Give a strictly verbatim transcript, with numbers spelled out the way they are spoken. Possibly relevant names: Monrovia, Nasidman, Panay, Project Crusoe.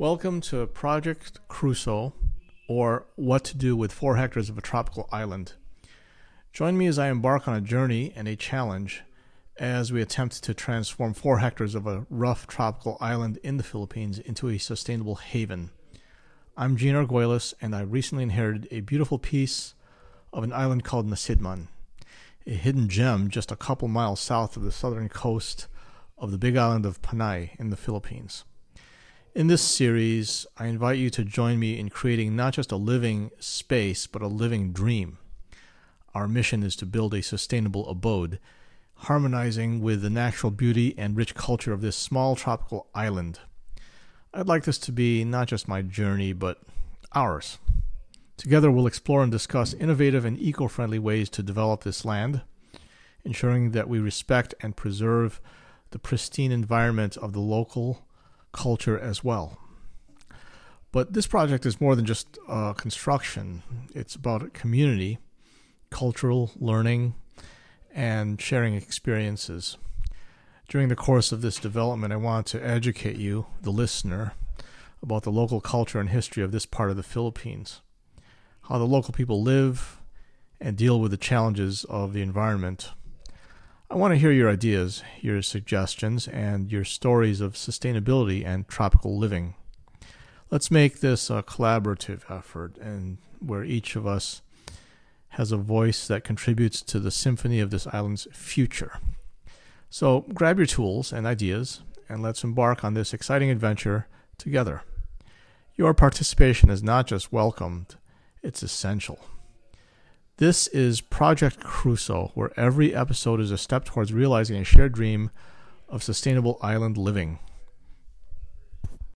Welcome to Project Crusoe, or What to Do with Four Hectares of a Tropical Island. Join me as I embark on a journey and a challenge as we attempt to transform four hectares of a rough tropical island in the Philippines into a sustainable haven. I'm Gene Arguelles, and I recently inherited a beautiful piece of an island called Nasidman, a hidden gem just a couple miles south of the southern coast of the big island of Panay in the Philippines. In this series, I invite you to join me in creating not just a living space, but a living dream. Our mission is to build a sustainable abode, harmonizing with the natural beauty and rich culture of this small tropical island. I'd like this to be not just my journey, but ours. Together, we'll explore and discuss innovative and eco-friendly ways to develop this land, ensuring that we respect and preserve the pristine environment of the local culture as well. But this project is more than just uh, construction. It's about community, cultural learning, and sharing experiences. During the course of this development, I want to educate you, the listener, about the local culture and history of this part of the Philippines, how the local people live and deal with the challenges of the environment. I want to hear your ideas, your suggestions, and your stories of sustainability and tropical living. Let's make this a collaborative effort, and where each of us has a voice that contributes to the symphony of this island's future. So grab your tools and ideas, and let's embark on this exciting adventure together. Your participation is not just welcomed, it's essential. This is Project Crusoe, where every episode is a step towards realizing a shared dream of sustainable island living.